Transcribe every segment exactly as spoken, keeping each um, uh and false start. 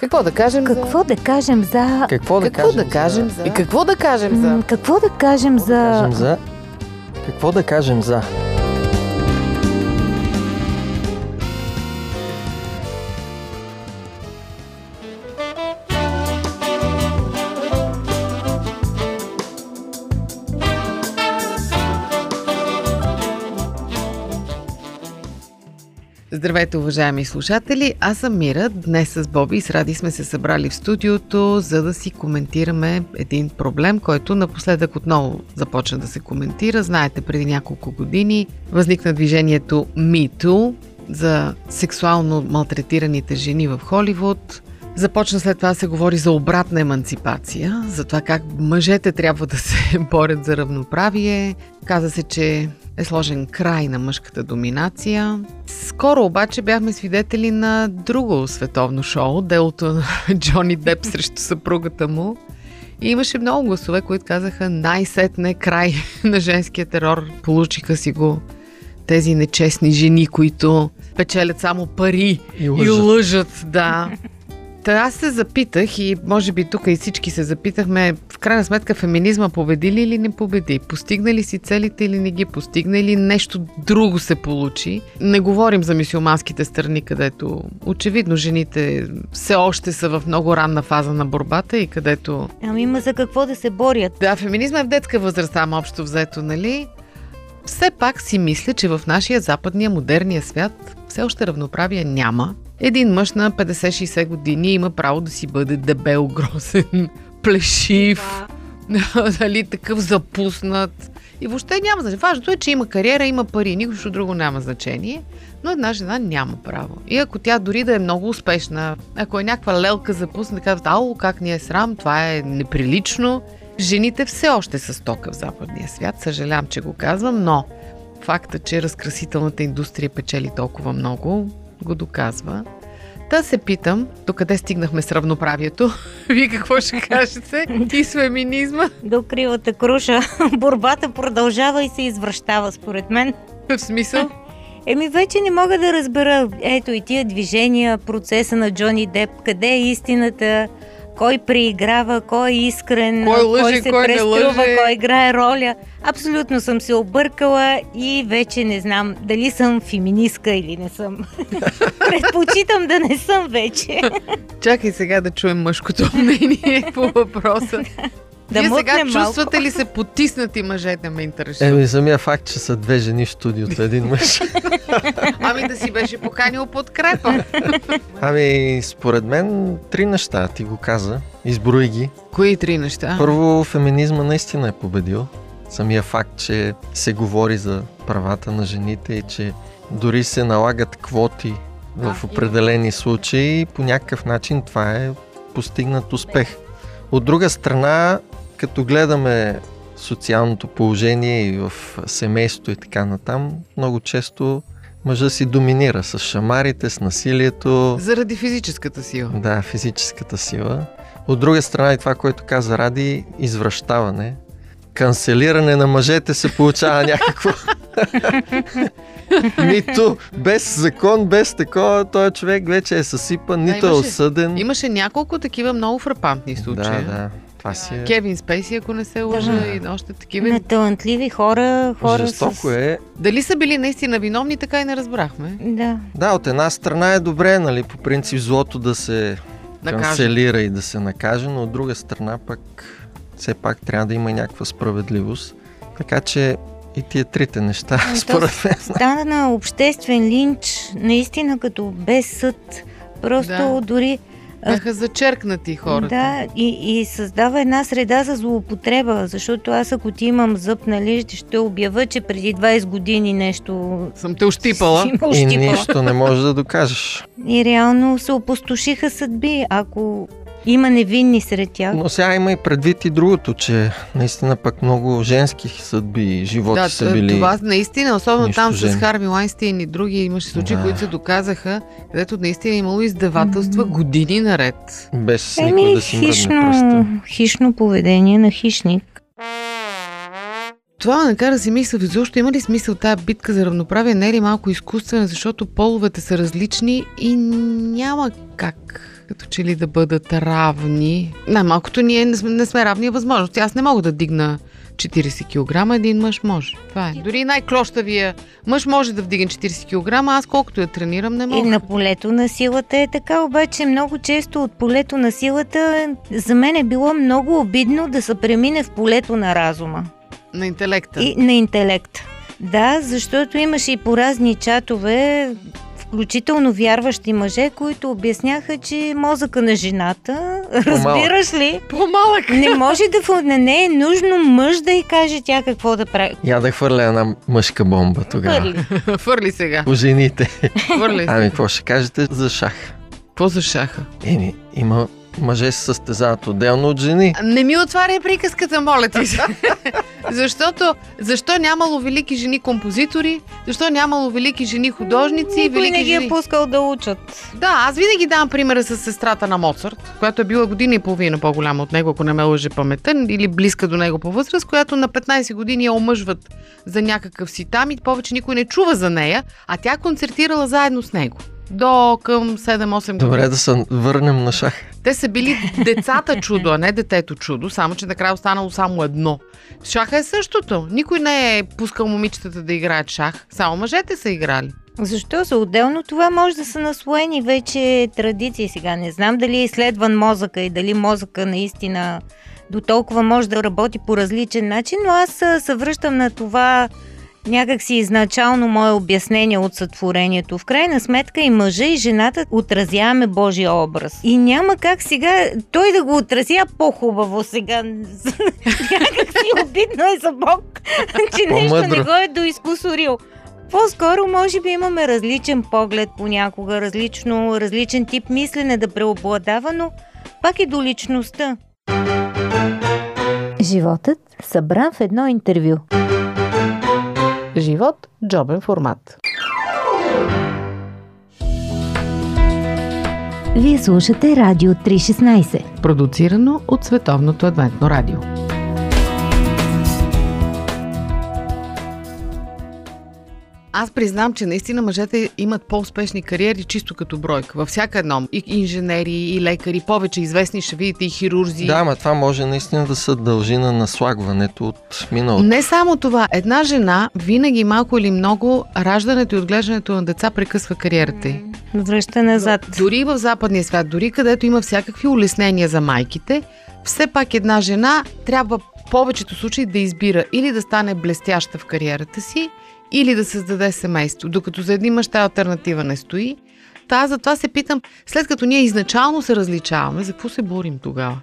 Какво да кажем какво за... Какво да кажем за... Какво да какво кажем за... И какво да кажем за... Какво да кажем за... Какво да кажем за... Здравейте, уважаеми слушатели! Аз съм Мира. Днес с Боби и с Ради сме се събрали в студиото, за да си коментираме един проблем, който напоследък отново започна да се коментира. Знаете, преди няколко години възникна движението MeToo за сексуално малтретираните жени в Холивуд. Започна след това да се говори за обратна еманципация, за това как мъжете трябва да се борят за равноправие. Каза се, че е сложен край на мъжката доминация. Скоро обаче бяхме свидетели на друго световно шоу, делото на Джони Деп срещу съпругата му. И имаше много гласове, които казаха най-сетне край на женския терор. Получиха си го тези нечестни жени, които печелят само пари и лъжат. И лъжат да. Аз се запитах и може би тук и всички се запитахме, в крайна сметка феминизма победи ли или не победи? Постигна ли си целите или не ги постигна, или нещо друго се получи? Не говорим за мюсюлманските страни, където очевидно жените все още са в много ранна фаза на борбата и където... Ами има за какво да се борят. Да, феминизма е в детска възраст, ама общо взето, нали? Все пак си мисля, че в нашия западния, модерния свят все още равноправие няма. Един мъж на петдесет-шейсет години има право да си бъде дебел, грозен, плешив, дали, такъв запуснат. И въобще няма значение. Важното е, че има кариера, има пари, нищо друго няма значение, но една жена няма право. И ако тя дори да е много успешна, ако е някаква лелка запусна, да казват, ау, как ни е срам, това е неприлично. Жените все още са стока в западния свят, съжалявам, че го казвам, но факта, че разкрасителната индустрия печели толкова много, го доказва. Та се питам, докъде стигнахме с равноправието? Вие какво ще кажете? И с феминизма? До кривата круша. Борбата продължава и се извръщава, според мен. В смисъл? Еми, вече не мога да разбера, ето и тия движения, процеса на Джони Деп, къде е истината, кой преиграва, кой е искрен, кой, лъжи, кой се кой преструва, кой играе роля. Абсолютно съм се объркала и вече не знам дали съм феминистка или не съм. Предпочитам да не съм вече. Чакай сега да чуем мъжкото мнение по въпроса. Да, вие сега чувствате малко ли се потиснати мъжете, ме интересува? Еми, самия факт, че са две жени в студиото, един мъж. Ами да си беше поканил подкрепа. Ами, според мен, три неща, ти го каза. Изброи ги. Кои три неща? Първо, феминизма наистина е победил. Самия факт, че се говори за правата на жените и че дори се налагат квоти а, в определени случаи, по някакъв начин това е постигнат успех. От друга страна, като гледаме социалното положение и в семейството и така натам, много често мъжът си доминира с шамарите, с насилието. Заради физическата сила. Да, физическата сила. От друга страна и това, което каза Ради, извращаване. Канцелиране на мъжете се получава някакво. Нито без закон, без такова, този човек вече е съсипан, нито да, имаше, е осъден. Имаше няколко такива много фрапантни случаи. Да, да. Това си е... Кевин Спейси, ако не се лъжа, да, и още такива. На талантливи хора, хора жестоко с... е. Дали са били наистина виновни, така и не разбрахме. Да. Да, от една страна е добре, нали, по принцип злото да се канцелира и да се накаже, но от друга страна пък все пак трябва да има някаква справедливост. Така че и тия трите неща, но според мен. Стана на обществен линч, наистина като без съд. Просто да, дори... бяха зачеркнати хората. Да, и, и създава една среда за злоупотреба, защото аз ако ти имам зъб, нали, ще обявя, че преди двайсет години нещо... съм те ощипала. И нищо не можеш да докажеш. И реално се опустошиха съдби, ако... има невинни сред тях. Но сега има и предвид и другото, че наистина пък много женски съдби, животи да, са били. Да, това наистина, особено там жени с Харми Лайнстейн и други, имаше случаи, да, които се доказаха, където наистина имало издевателства mm-hmm. години наред. Без Еми, никой да си хищно, мръдне пръста. Хищно поведение на хищник. Това ме накара да си мисля, защото има ли смисъл тая битка за равноправие, не е ли малко изкуствена, защото половете са различни и няма как като че ли да бъдат равни. Най-малкото ние не сме, не сме равни възможности. Аз не мога да дигна четирийсет килограма, един мъж може. Това е. Дори най-клощавия мъж може да вдигне четирийсет килограма, аз колкото я тренирам не мога. И на полето на силата е така, обаче много често от полето на силата за мен е било много обидно да се премине в полето на разума. На интелекта. И на интелекта. Да, защото имаше и по разни чатове, включително вярващи мъже, които обясняха, че мозъка на жената, по-малък. Разбираш ли? По-малък. Не може да... Не, не е нужно мъж да й каже тя какво да прави. Я да хвърля една мъжка бомба тогава. Хвърли. Хвърли сега. По жените. Хвърли сега. Ами, какво ще кажете за шах? Какво за шаха? Еми, има... Мъже се състезават отделно от жени. Не ми отваряй приказката, моля ти се. Защото, защо нямало велики жени композитори, защо нямало велики жени художници, никой велики не ги жени... е пускал да учат. Да, аз винаги давам примера с сестрата на Моцарт, която е била година и половина по-голяма от него, ако не ме лъже паметта, или близка до него по възраст, която на петнайсет години я омъжват за някакъв си там и повече никой не чува за нея, а тя концертирала заедно с него. До към седем-осем години. Добре, да се върнем на шах. Те са били децата чудо, а не детето чудо, само че накрая останало само едно. Шаха е същото. Никой не е пускал момичетата да играят шах. Само мъжете са играли. Защо? За отделно това може да са наслоени вече традиции сега. Не знам дали е изследван мозъка и дали мозъка наистина до толкова може да работи по различен начин, но аз се връщам на това... Някак си изначално мое обяснение от сътворението. В крайна сметка и мъжа и жената отразяваме Божия образ. И няма как сега той да го отразя по-хубаво сега. Някак си обидно е за Бог, че нещо не го е доизкусорил. По-скоро може би имаме различен поглед понякога, различно, различен тип мислене да преобладава, но пак и до личността. Животът събран в едно интервю. Живот – джобен формат. Вие слушате Радио триста и шестнайсет, продуцирано от Световното адвентно радио. Аз признам, че наистина мъжете имат по-успешни кариери чисто като бройка. Във всяка едно. И инженери, и лекари, повече известни, ще видите и хирурзи. Да, ама това може наистина да се дължи на наслагването от миналото. Не само това. Една жена винаги малко или много раждането и отглеждането на деца прекъсва кариерата й. Връща назад. Дори в западния свят, дори където има всякакви улеснения за майките, все пак една жена трябва в повечето случаи да избира или да стане блестяща в кариерата си, или да създаде семейство, докато за един мъж тази алтернатива не стои. Та, затова се питам, след като ние изначално се различаваме, за какво се борим тогава?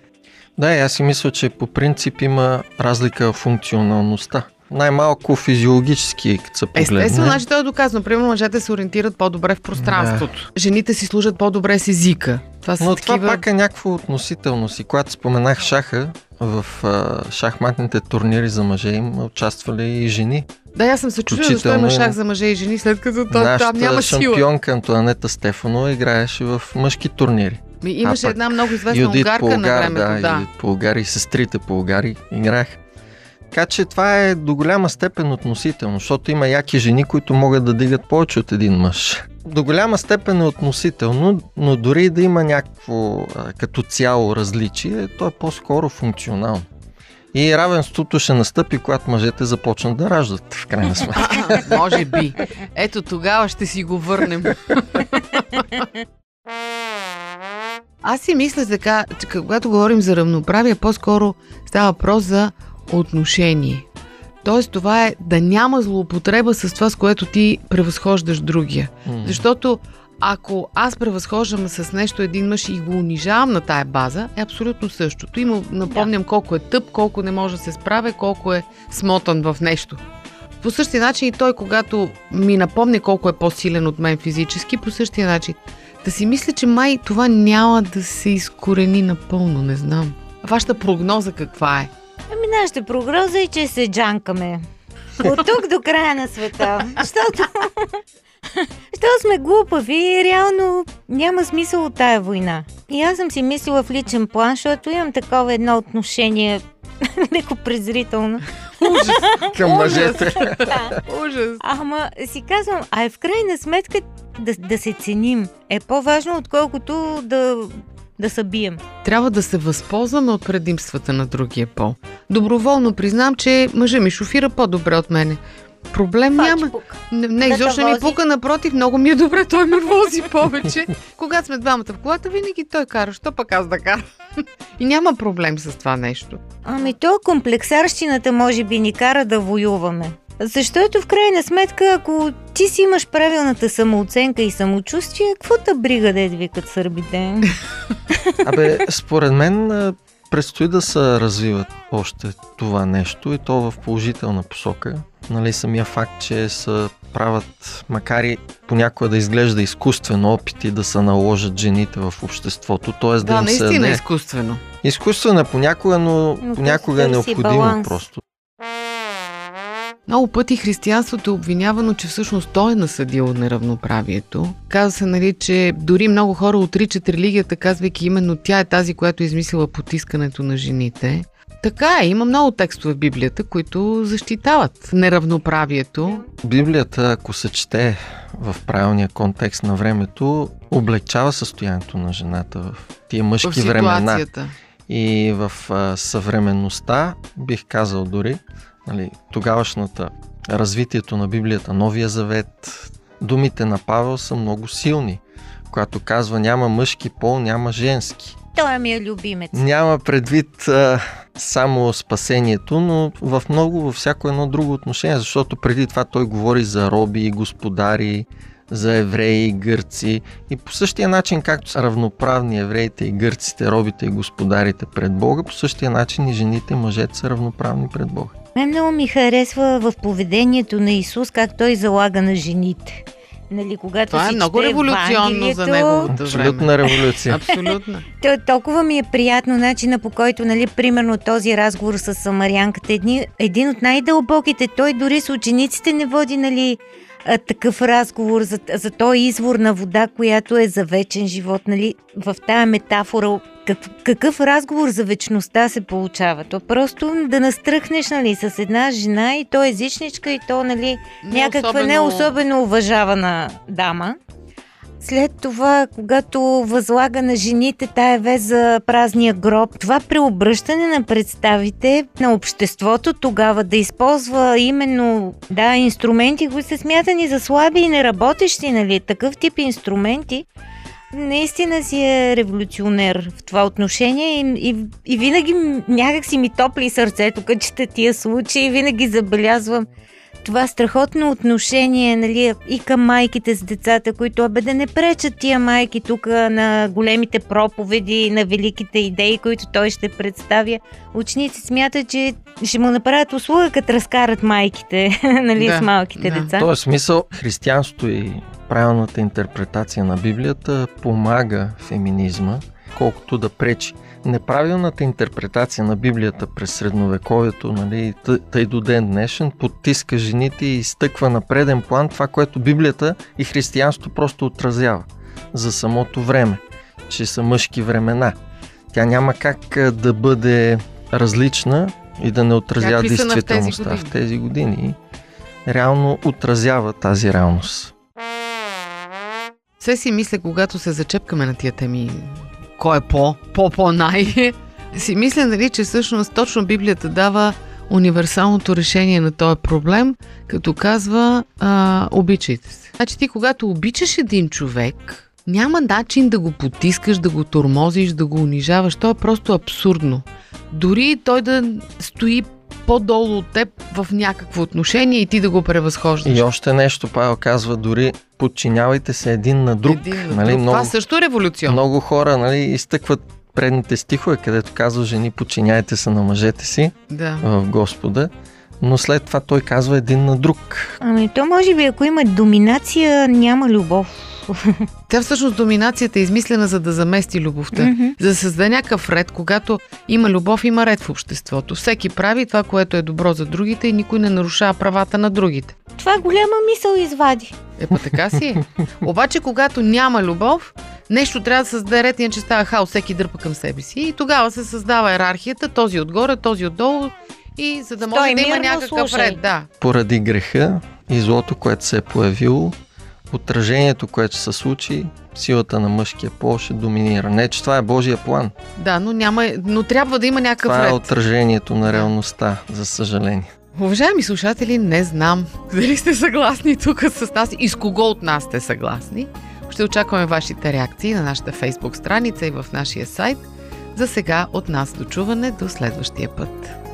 Да, и аз си мисля, че по принцип има разлика в функционалността. Най-малко физиологически, като се погледне. Естествено, значи то е доказано. Примерно, мъжете се ориентират по-добре в пространството. Да. Жените си служат по-добре с езика. Това са Но такива... това пак е някаква относителност. И когато споменах шаха, в а, шахматните турнири за мъже им участвали и жени. Да, аз съм се чудила, защо има шах за мъже и жени, след като там, там няма сила. Нашата шампионка Антонета Стефанова играеше в мъжки турнири. Ми, имаше а, една много известна унгарка Полгар, на времето. Да, да. Юдит Полгар и сестрите Полгари играеха. Така че това е до голяма степен относително, защото има яки жени, които могат да дигат повече от един мъж. До голяма степен е относително, но дори да има някакво като цяло различие, то е по-скоро функционално. И равенството ще настъпи, когато мъжете започнат да раждат, в крайна сметка. Може би. Ето тогава ще си го върнем. Аз си мисля така, че когато говорим за равноправие, по-скоро става въпрос за отношение. Тоест това е да няма злоупотреба с това, с което ти превъзхождаш другия. Mm. Защото ако аз превъзхождам с нещо един мъж и го унижавам на тая база, е абсолютно същото. И му напомням yeah. колко е тъп, колко не може да се справя, колко е смотан в нещо. По същия начин и той, когато ми напомня колко е по-силен от мен физически, по същия начин. Да си мисля, че май това няма да се изкорени напълно, не знам. Вашата прогноза каква е? Ами нашата прогноза е, че се джанкаме. От тук до края на света. Защото... Що сме глупави, реално няма смисъл от тая война. И аз съм си мислила в личен план, защото имам такова едно отношение леко презрително. Ужас! Към мъжете. Ужас! Ама си казвам, а е в крайна сметка да, да се ценим. Е по-важно, отколкото да да се бием. Трябва да се възползваме от предимствата на другия пол. Доброволно признам, че мъжа ми шофира по-добре от мене. Проблем Пач, няма. Пук. Не, не да изобщо ми пука, напротив, много ми е добре, той ме вози повече. Когато сме двамата в колата, винаги той кара, що пък аз да карам. И няма проблем с това нещо. Ами то комплексарщината може би ни кара да воюваме. Защото в крайна сметка, ако ти си имаш правилната самооценка и самочувствие, какво та брига да я викат сърбите? Абе, според мен предстои да се развиват още това нещо и то в положителна посока. Нали, самия факт, че се правят, макар и понякога да изглежда изкуствено, опити да се наложат жените в обществото. Т.е. да, да им се наистина е изкуствено. Изкуствено понякога, но, но понякога е необходимо баланс. Просто. Много пъти християнството е обвинявано, че всъщност той е насъдил неравноправието. Казва се, нали, че дори много хора отричат религията, казвайки именно тя е тази, която е измислила потискането на жените. Така е, има много текстове в Библията, които защитават неравноправието. Библията, ако се чете в правилния контекст на времето, облегчава състоянието на жената в тия мъжки в времена. И в а, съвременността, бих казал дори, нали, тогавашната развитието на Библията, Новия завет, думите на Павел са много силни, когато казва няма мъжки пол, няма женски. Той ми е любимец. Няма предвид а, само спасението, но в много, във всяко едно друго отношение, защото преди това той говори за роби и господари, за евреи и гърци и по същия начин, както са равноправни евреите и гърците, робите и господарите пред Бога, по същия начин и жените и мъжете са равноправни пред Бога. Мен много ми харесва в поведението на Исус, как той залага на жените. Нали, когато това е много революционно за неговото време. Абсолютна революция. Абсолютно. То, толкова ми е приятно начина, по който, нали, примерно този разговор с самарянката, едни, един от най-дълбоките, той дори с учениците не води, нали, такъв разговор за, за този извор на вода, която е за вечен живот, нали, в тая метафора. Как, какъв разговор за вечността се получава? То просто да настръхнеш, нали, с една жена и то езичничка и то, нали, не някаква особено... не особено уважавана дама. След това, когато възлага на жените тая вест за празния гроб, това преобръщане на представите на обществото тогава да използва именно да, инструменти, които са смятани за слаби и неработещи, нали, такъв тип инструменти, наистина си е революционер в това отношение и, и, и винаги някак си ми топли сърцето, като чета тия случаи, винаги забелязвам това страхотно отношение, нали, и към майките с децата, които абе да не пречат тия майки тук на големите проповеди, на великите идеи, които той ще представя. Ученици смятат, че ще му направят услуга, като разкарат майките, нали, да, с малките да. деца. В този смисъл християнството и правилната интерпретация на Библията помага феминизма, колкото да пречи. Неправилната интерпретация на Библията през средновековието, нали, тъй до ден днешен, потиска жените и изтъква на преден план това, което Библията и християнството просто отразява за самото време, че са мъжки времена. Тя няма как да бъде различна и да не отразява какви действителността в тези, в тези години. Реално отразява тази реалност. Все си мисля, когато се зачепкаме на тия теми, кой е по, по-по-най, си мисля, нали, че всъщност точно Библията дава универсалното решение на този проблем, като казва а, обичайте се. Значи ти, когато обичаш един човек, няма начин да го потискаш, да го тормозиш, да го унижаваш. То е просто абсурдно. Дори той да стои по-долу от теб в някакво отношение и ти да го превъзхождаш. И още нещо, Павел казва, дори подчинявайте се един на друг. Един на нали, друг. Много, това също е революционно. Много хора, нали, изтъкват предните стихове, където казва жени, подчиняйте се на мъжете си да. в Господа. Но след това той казва един на друг. Ами то може би, ако има доминация, няма любов. Тя всъщност доминацията е измислена, за да замести любовта. Mm-hmm. За да създаде някакъв ред. Когато има любов, има ред в обществото. Всеки прави това, което е добро за другите и никой не нарушава правата на другите. Това голяма мисъл извади. Епа така си е. Обаче, когато няма любов, нещо трябва да създаде ред, иначе става хаос, всеки дърпа към себе си. И тогава се създава йерархията, този отгоре, този отдолу. И за да може той да има някакъв слушай. ред, да. Поради греха и злото, което се е появило, отражението, което се случи, силата на мъжкия пол ще доминира. Не, че това е Божия план. Да, но няма, но трябва да има някакъв ред. Това е отражението на реалността, за съжаление. Уважаеми слушатели, не знам дали сте съгласни тук с нас и с кого от нас сте съгласни. Ще очакваме вашите реакции на нашата Фейсбук страница и в нашия сайт. За сега от нас дочуване, до следващия път.